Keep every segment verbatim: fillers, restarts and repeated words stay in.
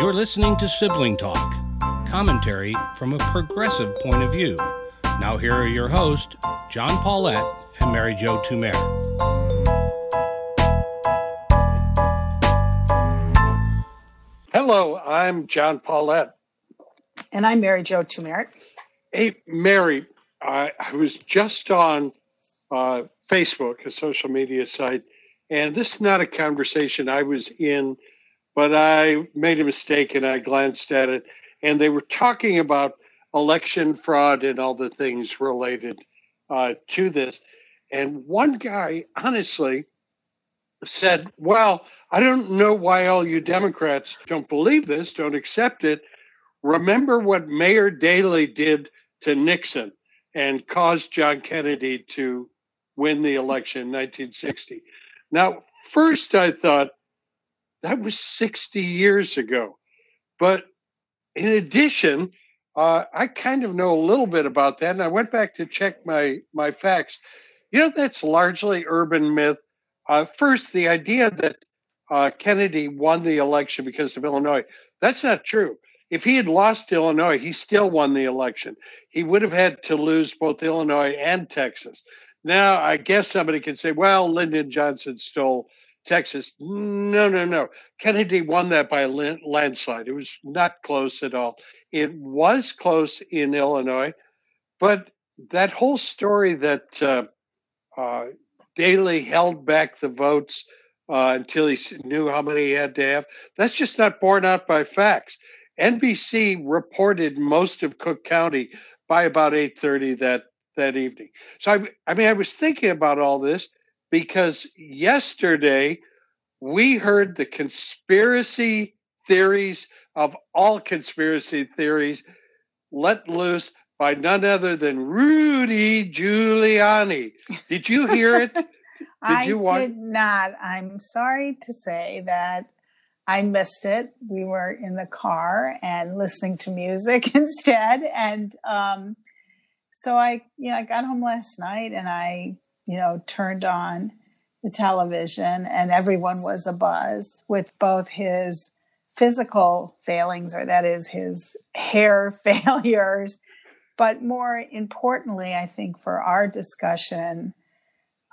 You're listening to Sibling Talk, commentary from a progressive point of view. Now here are your hosts, John Paulette and Mary Jo Tumer. Hello, I'm John Paulette. And I'm Mary Jo Tumer. Hey, Mary, I, I was just on uh, Facebook, a social media site, and this is not a conversation I was in, but I made a mistake and I glanced at it, and they were talking about election fraud and all the things related uh, to this. And one guy, honestly, said, well, I don't know why all you Democrats don't believe this, don't accept it. Remember what Mayor Daley did to Nixon and caused John Kennedy to win the election in nineteen sixty. Now, first I thought that was sixty years ago. But in addition, uh, I kind of know a little bit about that. And I went back to check my, my facts. You know, that's largely urban myth. Uh, first, the idea that uh, Kennedy won the election because of Illinois, that's not true. If he had lost Illinois, he still won the election. He would have had to lose both Illinois and Texas. Now, I guess somebody could say, well, Lyndon Johnson stole Texas. No, no, no. Kennedy won that by a landslide. It was not close at all. It was close in Illinois, but that whole story that uh, uh, Daley held back the votes uh, until he knew how many he had to have, that's just not borne out by facts. N B C reported most of Cook County by about eight thirty that, that evening. So, I, I mean, I was thinking about all this because yesterday we heard the conspiracy theories of all conspiracy theories let loose by none other than Rudy Giuliani. Did you hear it? Did I you want- did not. I'm sorry to say that I missed it. We were in the car and listening to music instead. And um, so I, you know, I got home last night and I, you know, turned on the television and everyone was abuzz with both his physical failings, or that is his hair failures. But more importantly, I think for our discussion,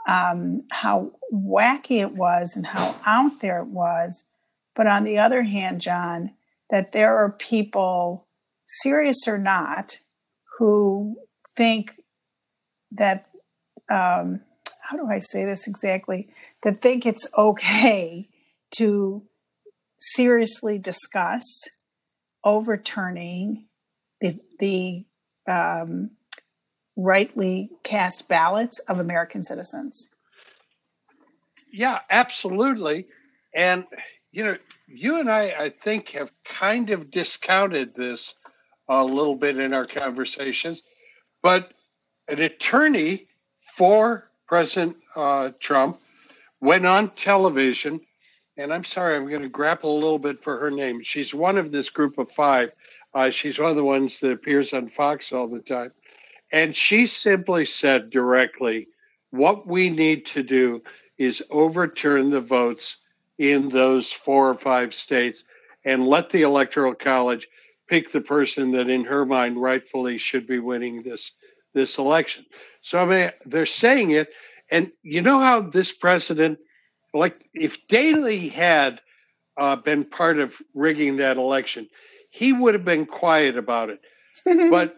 um, how wacky it was and how out there it was. But on the other hand, John, that there are people, serious or not, who think that, um, how do I say this exactly, that think it's okay to seriously discuss overturning the, the um, rightly cast ballots of American citizens. Yeah, absolutely. And you know, you and I, I think, have kind of discounted this a little bit in our conversations, but an attorney for President uh, Trump went on television, and I'm sorry, I'm going to grapple a little bit for her name. She's one of this group of five. Uh, she's one of the ones that appears on Fox all the time. And she simply said directly, what we need to do is overturn the votes in those four or five states and let the Electoral College pick the person that in her mind rightfully should be winning this this election. So I mean, they're saying it. And you know how this president, like if Daley had uh, been part of rigging that election, he would have been quiet about it. but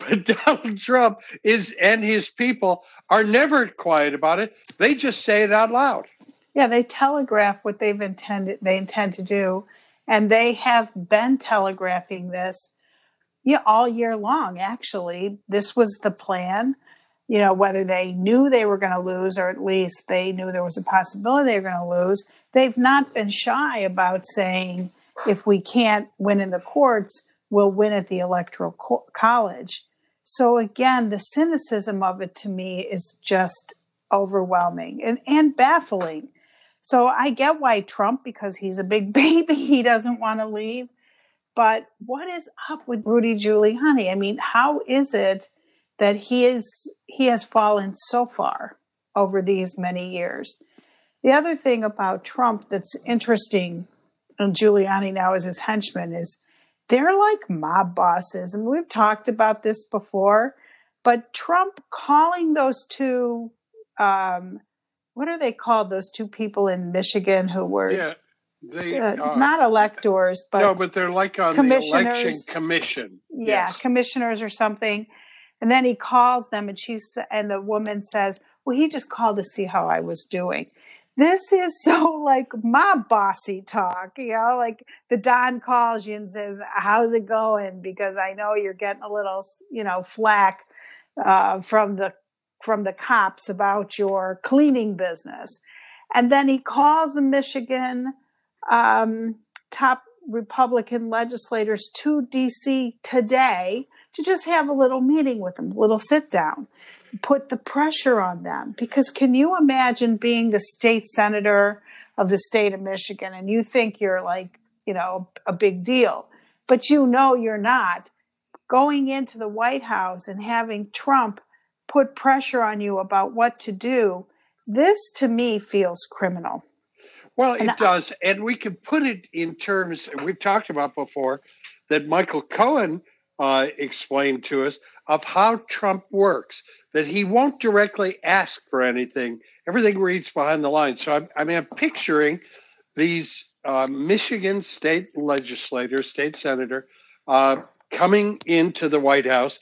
but Donald Trump is and his people are never quiet about it. They just say it out loud. Yeah, they telegraph what they've intended. They intend to do, and they have been telegraphing this, yeah, all year long. Actually, this was the plan. You know, whether they knew they were going to lose, or at least they knew there was a possibility they were going to lose, they've not been shy about saying, if we can't win in the courts, we'll win at the Electoral Co- College. So again, the cynicism of it to me is just overwhelming and, and baffling. So I get why Trump, because he's a big baby, he doesn't want to leave. But what is up with Rudy Giuliani? I mean, how is it that he is he has fallen so far over these many years? The other thing about Trump that's interesting Giuliani now is his henchman, is they're like mob bosses. And we've talked about this before, but Trump calling those two, um, what are they called? Those two people in Michigan who were yeah, they, uh, uh, not electors, but no, but they're like on the election commission. Yeah, yes. Commissioners or something. And then he calls them, and she's and the woman says, "Well, he just called to see how I was doing." This is so like mob bossy talk, you know, like the Don calls you and says, how's it going? Because I know you're getting a little, you know, flack uh, from the from the cops about your cleaning business. And then he calls the Michigan um, top Republican legislators to D C today to just have a little meeting with them, a little sit down. Put the pressure on them, because can you imagine being the state senator of the state of Michigan and you think you're like, you know, a big deal, but you know you're not, going into the White House and having Trump put pressure on you about what to do? This to me feels criminal. Well, it and does. I, and we can put it in terms we've talked about before that Michael Cohen uh, explained to us of how Trump works, that he won't directly ask for anything. Everything reads behind the lines. So I'm, I mean, I'm picturing these uh, Michigan state legislator, state senator, uh, coming into the White House.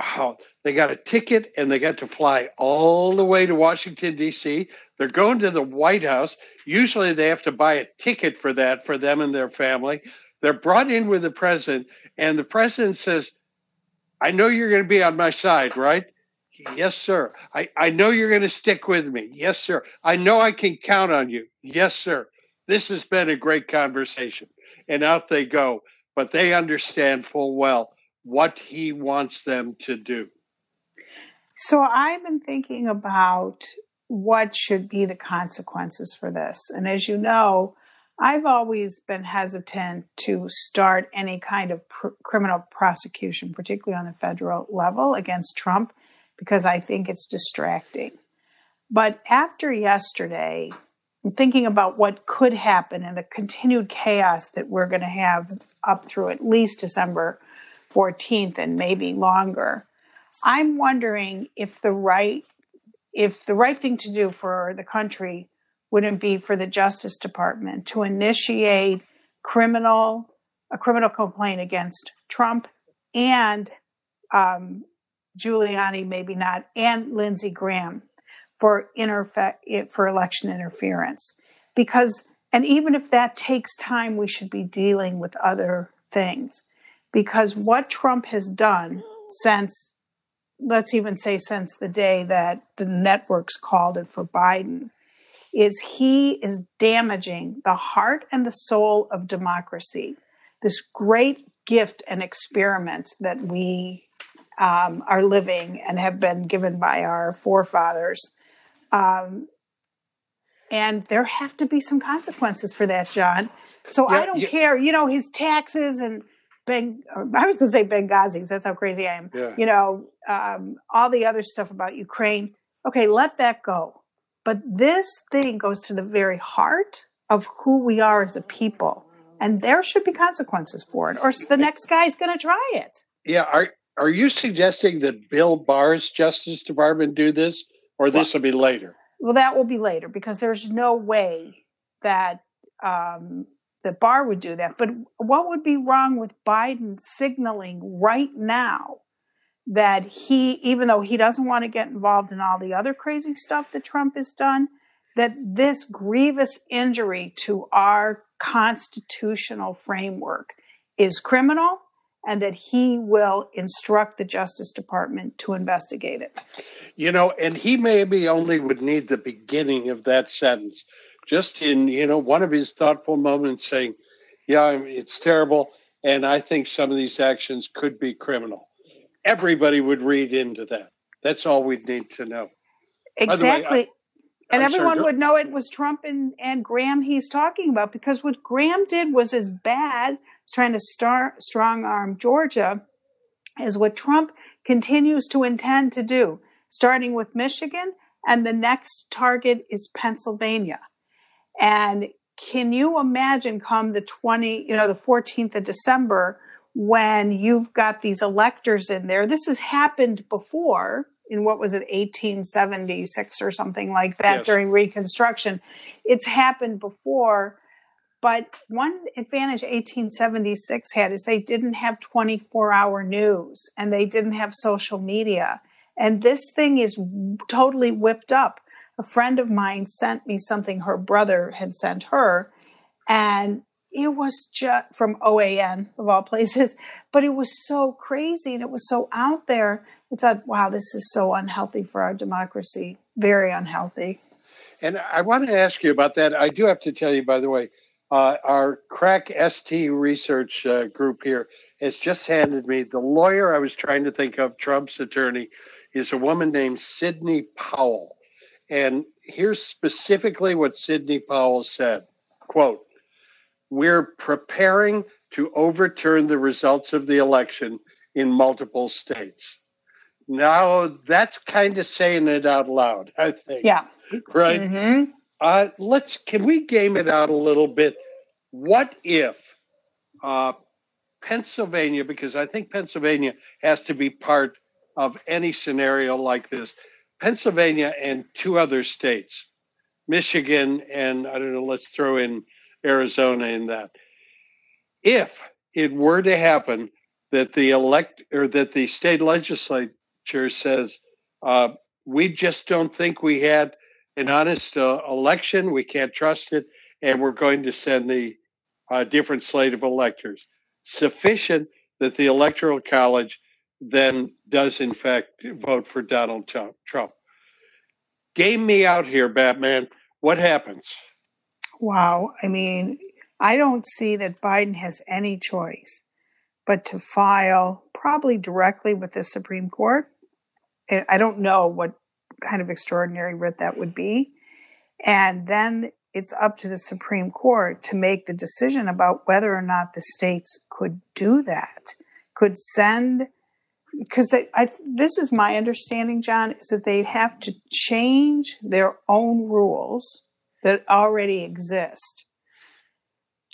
Wow, they got a ticket and they got to fly all the way to Washington, D C. They're going to the White House. Usually they have to buy a ticket for that, for them and their family. They're brought in with the president, and the president says, I know you're going to be on my side, right? Yes, sir. I, I know you're going to stick with me. Yes, sir. I know I can count on you. Yes, sir. This has been a great conversation. And out they go. But they understand full well what he wants them to do. So I've been thinking about what should be the consequences for this. And as you know, I've always been hesitant to start any kind of pr- criminal prosecution, particularly on the federal level, against Trump, because I think it's distracting. But after yesterday, I'm thinking about what could happen and the continued chaos that we're going to have up through at least December fourteenth and maybe longer. I'm wondering if the right, if the right thing to do for the country wouldn't be for the Justice Department to initiate criminal a criminal complaint against Trump and um, Giuliani, maybe not, and Lindsey Graham for interfe- for election interference. Because, and even if that takes time, we should be dealing with other things. Because what Trump has done since, let's even say since the day that the networks called it for Biden, is he is damaging the heart and the soul of democracy, this great gift and experiment that we um, are living and have been given by our forefathers. Um, and there have to be some consequences for that, John. So yeah, I don't yeah. care, you know, his taxes and Ben, I was going to say Benghazi, that's how crazy I am, yeah. you know, um, all the other stuff about Ukraine. Okay, let that go. But this thing goes to the very heart of who we are as a people. And there should be consequences for it, or the next guy's going to try it. Yeah. Are are you suggesting that Bill Barr's Justice Department do this, or this well, will be later? Well, that will be later, because there's no way that um, the Barr would do that. But what would be wrong with Biden signaling right now that he, even though he doesn't want to get involved in all the other crazy stuff that Trump has done, that this grievous injury to our constitutional framework is criminal, and that he will instruct the Justice Department to investigate it? You know, and he maybe only would need the beginning of that sentence, just in, you know, one of his thoughtful moments saying, yeah, it's terrible, and I think some of these actions could be criminal. Everybody would read into that. That's all we'd need to know. Exactly. Way, I, and I'm everyone sorry. would know it was Trump and, and Graham he's talking about, because what Graham did was as bad, trying to star, strong-arm Georgia, as what Trump continues to intend to do, starting with Michigan, and the next target is Pennsylvania. And Can you imagine come the twenty, you know, the fourteenth of December, when you've got these electors in there? This has happened before in what was it, eighteen seventy-six or something like that, yes. during Reconstruction. It's happened before. But one advantage eighteen seventy-six had is they didn't have twenty-four hour news and they didn't have social media. And this thing is totally whipped up. A friend of mine sent me something her brother had sent her, and it was just from O A N of all places, but it was so crazy and it was so out there. I thought, wow, this is so unhealthy for our democracy. Very unhealthy. And I want to ask you about that. I do have to tell you, by the way, Uh, our crack S T research uh, group here has just handed me the lawyer I was trying to think of, Trump's attorney, is a woman named Sidney Powell. And here's specifically what Sidney Powell said, quote, "We're preparing to overturn the results of the election in multiple states." Now, that's kind of saying it out loud, I think. Yeah. Right? Mm-hmm. Uh, let's can we game it out a little bit? What if uh, Pennsylvania, because I think Pennsylvania has to be part of any scenario like this, Pennsylvania and two other states, Michigan and, I don't know, let's throw in Arizona in that. If it were to happen that the elect or that the state legislature says, uh, we just don't think we had an honest uh, election, we can't trust it, and we're going to send the uh, different slate of electors, sufficient that the Electoral College then does, in fact, vote for Donald Trump. Game me out here, Batman. What happens? Wow. I mean, I don't see that Biden has any choice but to file probably directly with the Supreme Court. I don't know what kind of extraordinary writ that would be. And then it's up to the Supreme Court to make the decision about whether or not the states could do that, could send, because I, I, this is my understanding, John, is that they'd have to change their own rules that already exist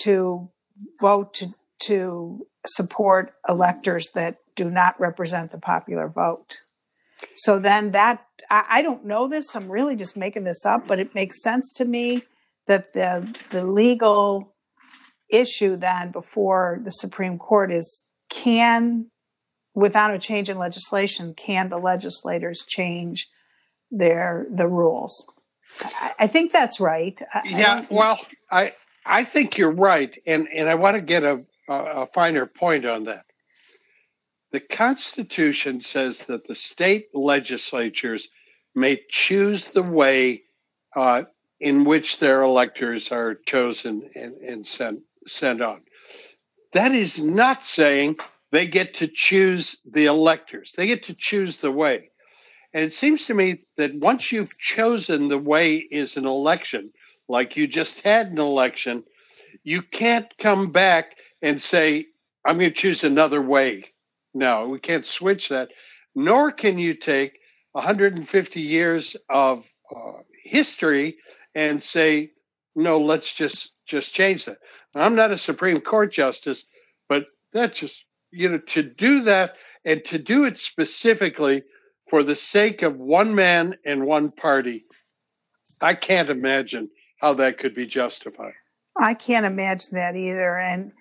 to vote to, to support electors that do not represent the popular vote. So then that, I don't know this, I'm really just making this up, but it makes sense to me that the the legal issue then before the Supreme Court is, can, without a change in legislation, can the legislators change their the rules? I, I think that's right. I, yeah, I well, I I think you're right, and, and I want to get a, a finer point on that. The Constitution says that the state legislatures may choose the way uh, in which their electors are chosen and, and sent, sent on. That is not saying they get to choose the electors. They get to choose the way. And it seems to me that once you've chosen the way is an election, like you just had an election, you can't come back and say, I'm going to choose another way. No, we can't switch that, nor can you take one hundred fifty years of uh, history and say, no, let's just, just change that. Now, I'm not a Supreme Court justice, but that's just, you know, to do that and to do it specifically for the sake of one man and one party, I can't imagine how that could be justified. I can't imagine that either. And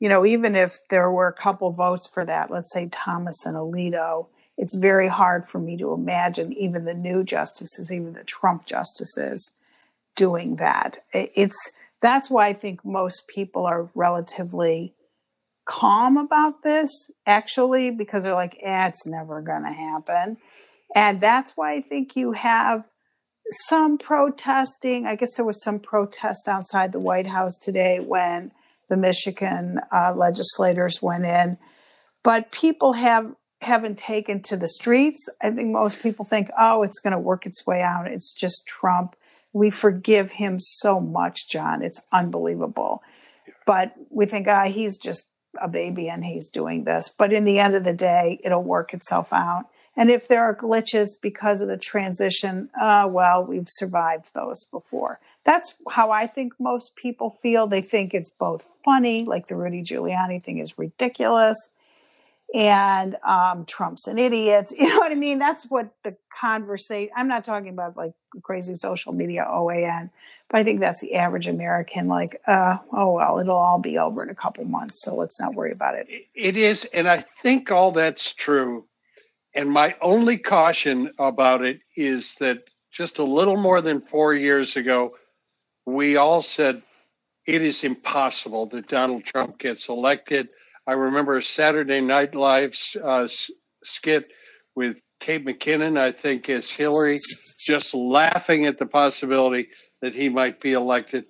you know, even if there were a couple votes for that, let's say Thomas and Alito, it's very hard for me to imagine even the new justices, even the Trump justices, doing that. It's that's why I think most people are relatively calm about this, actually, because they're like, eh, it's never going to happen. And that's why I think you have some protesting. I guess there was some protest outside the White House today when the Michigan uh, legislators went in, but people have, haven't taken to the streets. I think most people think, oh, it's going to work its way out. It's just Trump. We forgive him so much, John. It's unbelievable. But we think, ah, oh, he's just a baby and he's doing this. But in the end of the day, it'll work itself out. And if there are glitches because of the transition, uh, well, we've survived those before. that's how I think most people feel. They think it's both funny, like the Rudy Giuliani thing is ridiculous, and um, Trump's an idiot. You know what I mean? That's what the conversation, I'm not talking about like crazy social media O A N, but I think that's the average American, like, uh, oh, well, it'll all be over in a couple months, so let's not worry about it. It is, and I think all that's true. And my only caution about it is that just a little more than four years ago, we all said it is impossible that Donald Trump gets elected. I remember a Saturday Night Live uh, skit with Kate McKinnon, I think, as Hillary, just laughing at the possibility that he might be elected.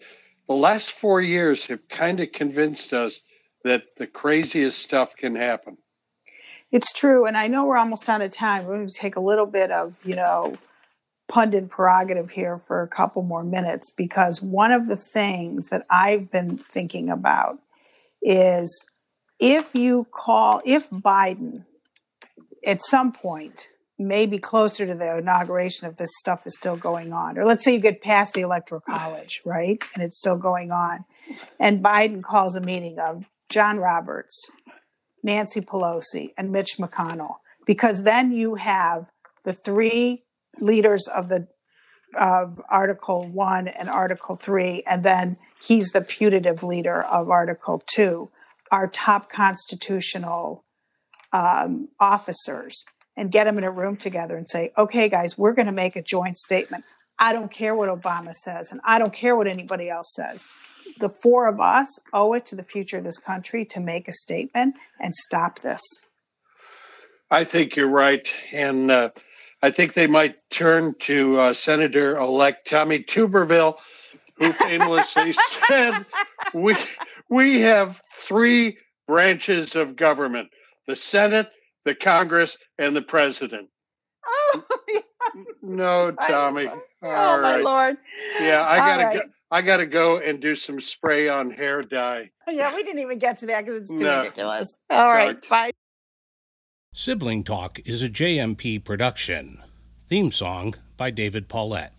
The last four years have kind of convinced us that the craziest stuff can happen. It's true. And I know we're almost out of time. We're going to take a little bit of, you know, pundit prerogative here for a couple more minutes, because one of the things that I've been thinking about is if you call, if Biden at some point, maybe closer to the inauguration, if this stuff is still going on, or let's say you get past the Electoral College, right? And it's still going on. And Biden calls a meeting of John Roberts, Nancy Pelosi, and Mitch McConnell, because then you have the three leaders of the of Article One and Article Three, and then he's the putative leader of Article Two, our top constitutional um, officers, and get them in a room together and say, "Okay, guys, we're going to make a joint statement. I don't care what Obama says, and I don't care what anybody else says. The four of us owe it to the future of this country to make a statement and stop this." I think you're right. And uh, I think they might turn to uh, Senator-elect Tommy Tuberville, who famously said, we, we have three branches of government, the Senate, the Congress, and the President. Oh, yeah. No, Tommy. All oh, my right. Lord. Yeah, I got to right. go. I got to go and do some spray on hair dye. Yeah, we didn't even get to that because it's too no. ridiculous. All right, Talk. Bye. Sibling Talk is a J M P production. Theme song by David Paulette.